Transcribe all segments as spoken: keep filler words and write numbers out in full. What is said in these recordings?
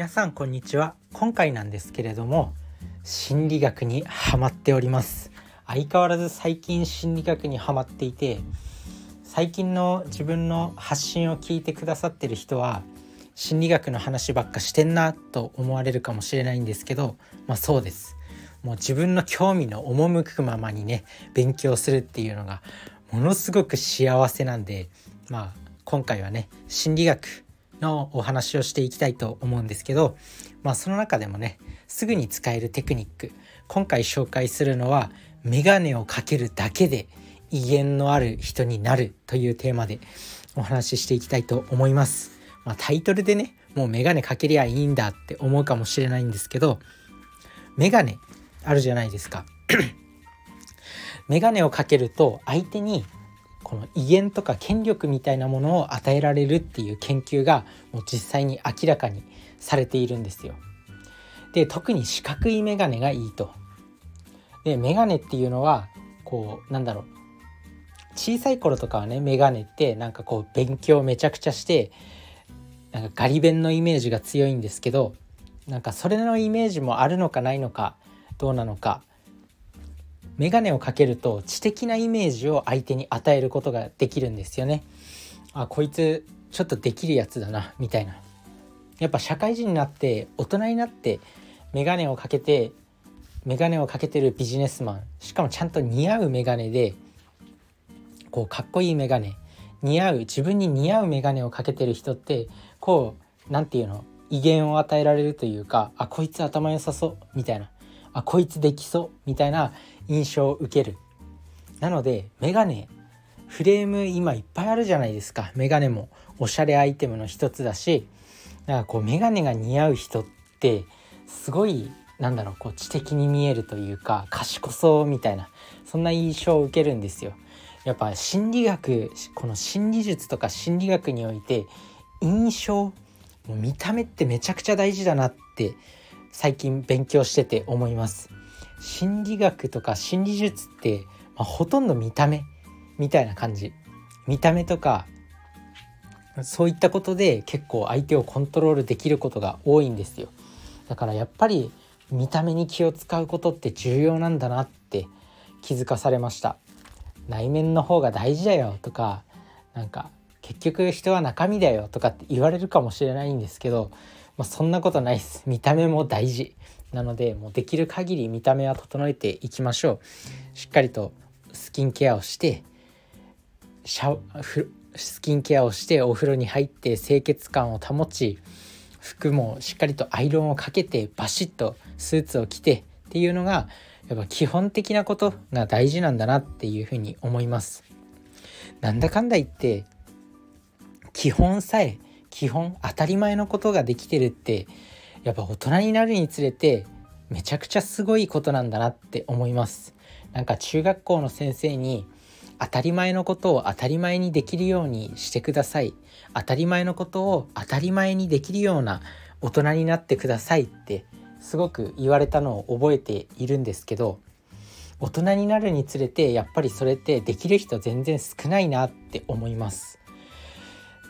皆さんこんにちは。今回なんですけれども、心理学にハマっております。相変わらず最近心理学にハマっていて、最近の自分の発信を聞いてくださってる人は心理学の話ばっかしてんなと思われるかもしれないんですけど、まあそうです。もう自分の興味の赴くままにね、勉強するっていうのがものすごく幸せなんで、まあ今回はね、心理学のお話をしていきたいと思うんですけど、まあその中でもね、すぐに使えるテクニック、今回紹介するのはメガネをかけるだけで威厳のある人になるというテーマでお話ししていきたいと思います。まあ、タイトルでね、もうメガネかけりゃいいんだって思うかもしれないんですけど、メガネあるじゃないですかメガネをかけると相手にこの威厳とか権力みたいなものを与えられるっていう研究がもう実際に明らかにされているんですよ。で、特に四角いメガネがいいと。で、メガネっていうのはこう、なんだろう、小さい頃とかはね、メガネってなんかこう勉強めちゃくちゃして、なんかガリ勉のイメージが強いんですけど、なんかそれのイメージもあるのかないのかどうなのか、メガネをかけると知的なイメージを相手に与えることができるんですよね。あ、こいつちょっとできるやつだなみたいな。やっぱ社会人になって大人になってメガネをかけてメガネをかけてるビジネスマン、しかもちゃんと似合うメガネで、こうかっこいいメガネ、似合う、自分に似合うメガネをかけてる人って、こうなんていうの、威厳を与えられるというか、あ、こいつ頭良さそうみたいな、あ、こいつできそうみたいな印象を受ける。なのでメガネ、フレーム今いっぱいあるじゃないですか。メガネもおしゃれアイテムの一つだし、なんかこうメガネが似合う人ってすごい、なんだろう、こう知的に見えるというか、賢そうみたいな、そんな印象を受けるんですよ。やっぱ心理学、この心理術とか心理学において印象、見た目ってめちゃくちゃ大事だなって最近勉強してて思います。心理学とか心理術って、まあ、ほとんど見た目みたいな感じ、見た目とかそういったことで結構相手をコントロールできることが多いんですよ。だからやっぱり見た目に気を使うことって重要なんだなって気づかされました。内面の方が大事だよとか、なんか結局人は中身だよとかって言われるかもしれないんですけど、まあ、そんなことないです。見た目も大事なので、もうできる限り見た目は整えていきましょう。しっかりとスキンケアをして、シャスキンケアをしてお風呂に入って清潔感を保ち、服もしっかりとアイロンをかけてバシッとスーツを着てっていうのが、やっぱ基本的なことが大事なんだなっていうふうに思います。なんだかんだ言って基本さえ基本当たり前のことができてるって、やっぱ大人になるにつれてめちゃくちゃすごいことなんだなって思います。なんか中学校の先生に当たり前のことを当たり前にできるようにしてください、当たり前のことを当たり前にできるような大人になってくださいってすごく言われたのを覚えているんですけど、大人になるにつれてやっぱりそれってできる人全然少ないなって思います。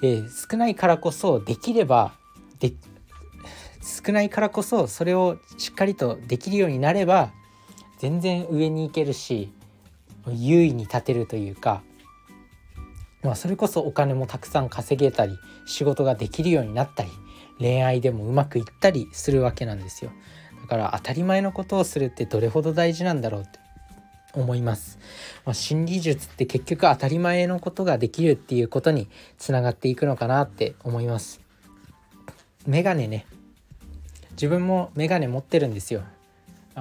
で、少ないからこそできればで少ないからこそそれをしっかりとできるようになれば全然上に行けるし、優位に立てるというか、まあ、それこそお金もたくさん稼げたり、仕事ができるようになったり、恋愛でもうまくいったりするわけなんですよ。だから当たり前のことをするってどれほど大事なんだろうって思います。まあ、心理術って結局当たり前のことができるっていうことにつながっていくのかなって思います。メガネね、自分もメガネ持ってるんですよ。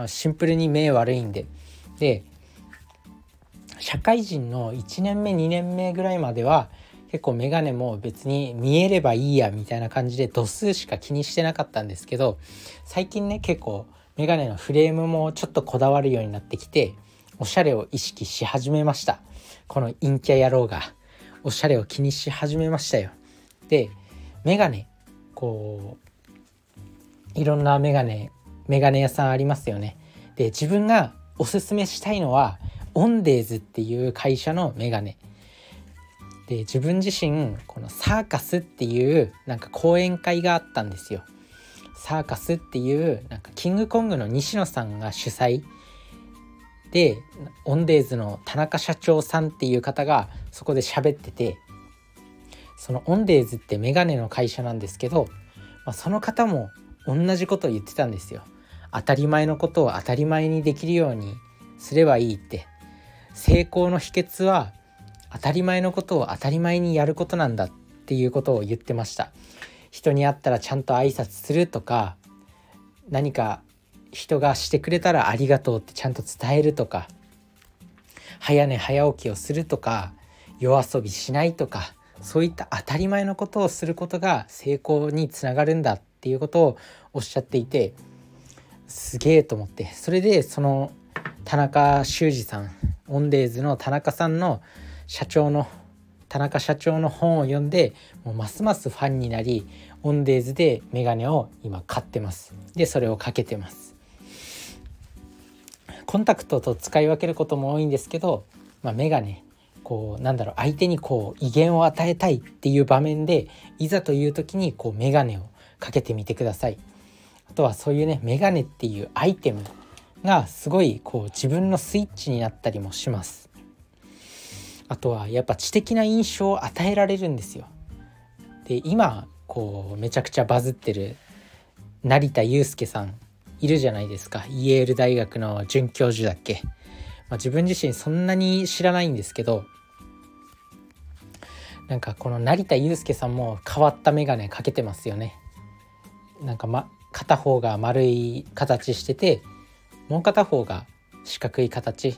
シンプルに目悪いんで。で、社会人のいちねんめにねんめぐらいまでは結構メガネも別に見えればいいやみたいな感じで度数しか気にしてなかったんですけど、最近ね、結構メガネのフレームもちょっとこだわるようになってきて、おしゃれを意識し始めました。この陰キャ野郎がおしゃれを気にし始めましたよ。で、メガネ、こういろんなメガネメガネ屋さんありますよね。で、自分がおすすめしたいのはオンデーズっていう会社のメガネで、自分自身このサーカスっていうなんか講演会があったんですよ。サーカスっていうなんかキングコングの西野さんが主催で、オンデーズの田中社長さんっていう方がそこで喋ってて、そのオンデーズってメガネの会社なんですけど、まあ、その方も同じことを言ってたんですよ。当たり前のことを当たり前にできるようにすればいいって、成功の秘訣は当たり前のことを当たり前にやることなんだっていうことを言ってました。人に会ったらちゃんと挨拶するとか、何か人がしてくれたらありがとうってちゃんと伝えるとか、早寝早起きをするとか、夜遊びしないとか、そういった当たり前のことをすることが成功につながるんだっていうことをおっしゃっていて、すげえと思って、それでその田中修二さん、オンデーズの田中さんの社長の田中社長の本を読んで、もうますますファンになり、オンデーズでメガネを今買ってます。でそれをかけてます。コンタクトと使い分けることも多いんですけど、まあ、メガネ、こうなんだろう、相手にこう威厳を与えたいっていう場面で、いざという時にこうメガネをかけてみてください。あとはそういうね、メガネっていうアイテムがすごいこう自分のスイッチになったりもします。あとはやっぱ知的な印象を与えられるんですよ。で今こうめちゃくちゃバズってる成田悠輔さんいるじゃないですか。イエール大学の准教授だっけ、まあ、自分自身そんなに知らないんですけど、なんかこの成田悠輔さんも変わったメガネかけてますよね。なんか、ま、片方が丸い形してて、もう片方が四角い形、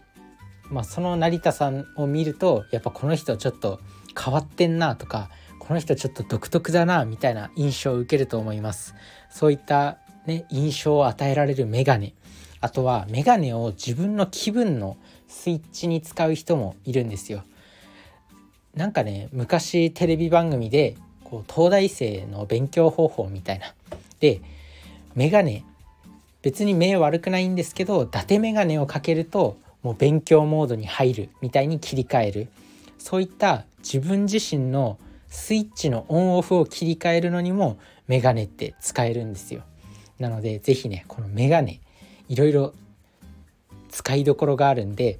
まあ、その成田さんを見るとやっぱこの人ちょっと変わってんなとか、この人ちょっと独特だなみたいな印象を受けると思います。そういった、ね、印象を与えられるメガネ。あとはメガネを自分の気分のスイッチに使う人もいるんですよ。なんかね、昔テレビ番組でこう東大生の勉強方法みたいなで、メガネ別に目悪くないんですけど、伊達メガネをかけるともう勉強モードに入るみたいに切り替える、そういった自分自身のスイッチのオンオフを切り替えるのにもメガネって使えるんですよ。なのでぜひね、このメガネいろいろ使いどころがあるんで、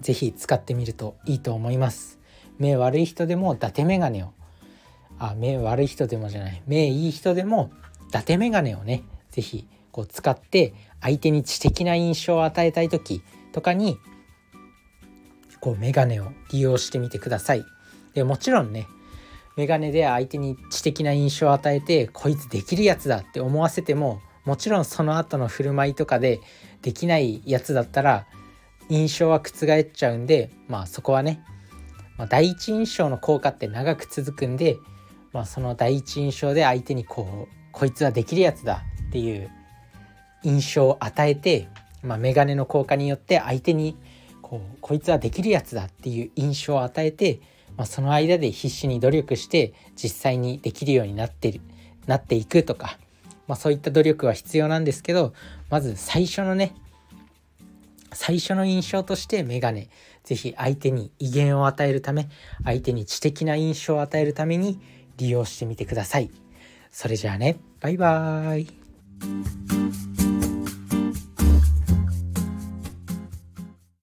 ぜひ使ってみるといいと思います。目悪い人でも伊達メガネを、あ、目悪い人でもじゃない、目いい人でも伊達メガネをね、ぜひこう使って、相手に知的な印象を与えたい時とかにこうメガネを利用してみてください。でもちろんね、メガネで相手に知的な印象を与えて、こいつできるやつだって思わせても、もちろんその後の振る舞いとかでできないやつだったら印象は覆っちゃうんで、まあそこはね、まあ、第一印象の効果って長く続くんで、まあ、その第一印象で相手にこう、こいつはできるやつだっていう印象を与えて、まあ、メガネの効果によって相手にこう、こいつはできるやつだっていう印象を与えて、まあ、その間で必死に努力して実際にできるようになってる、なっていくとか、まあ、そういった努力は必要なんですけど、まず最初のね、最初の印象としてメガネ、ぜひ相手に威厳を与えるため、相手に知的な印象を与えるために利用してみてください。それじゃあね、バイバーイ。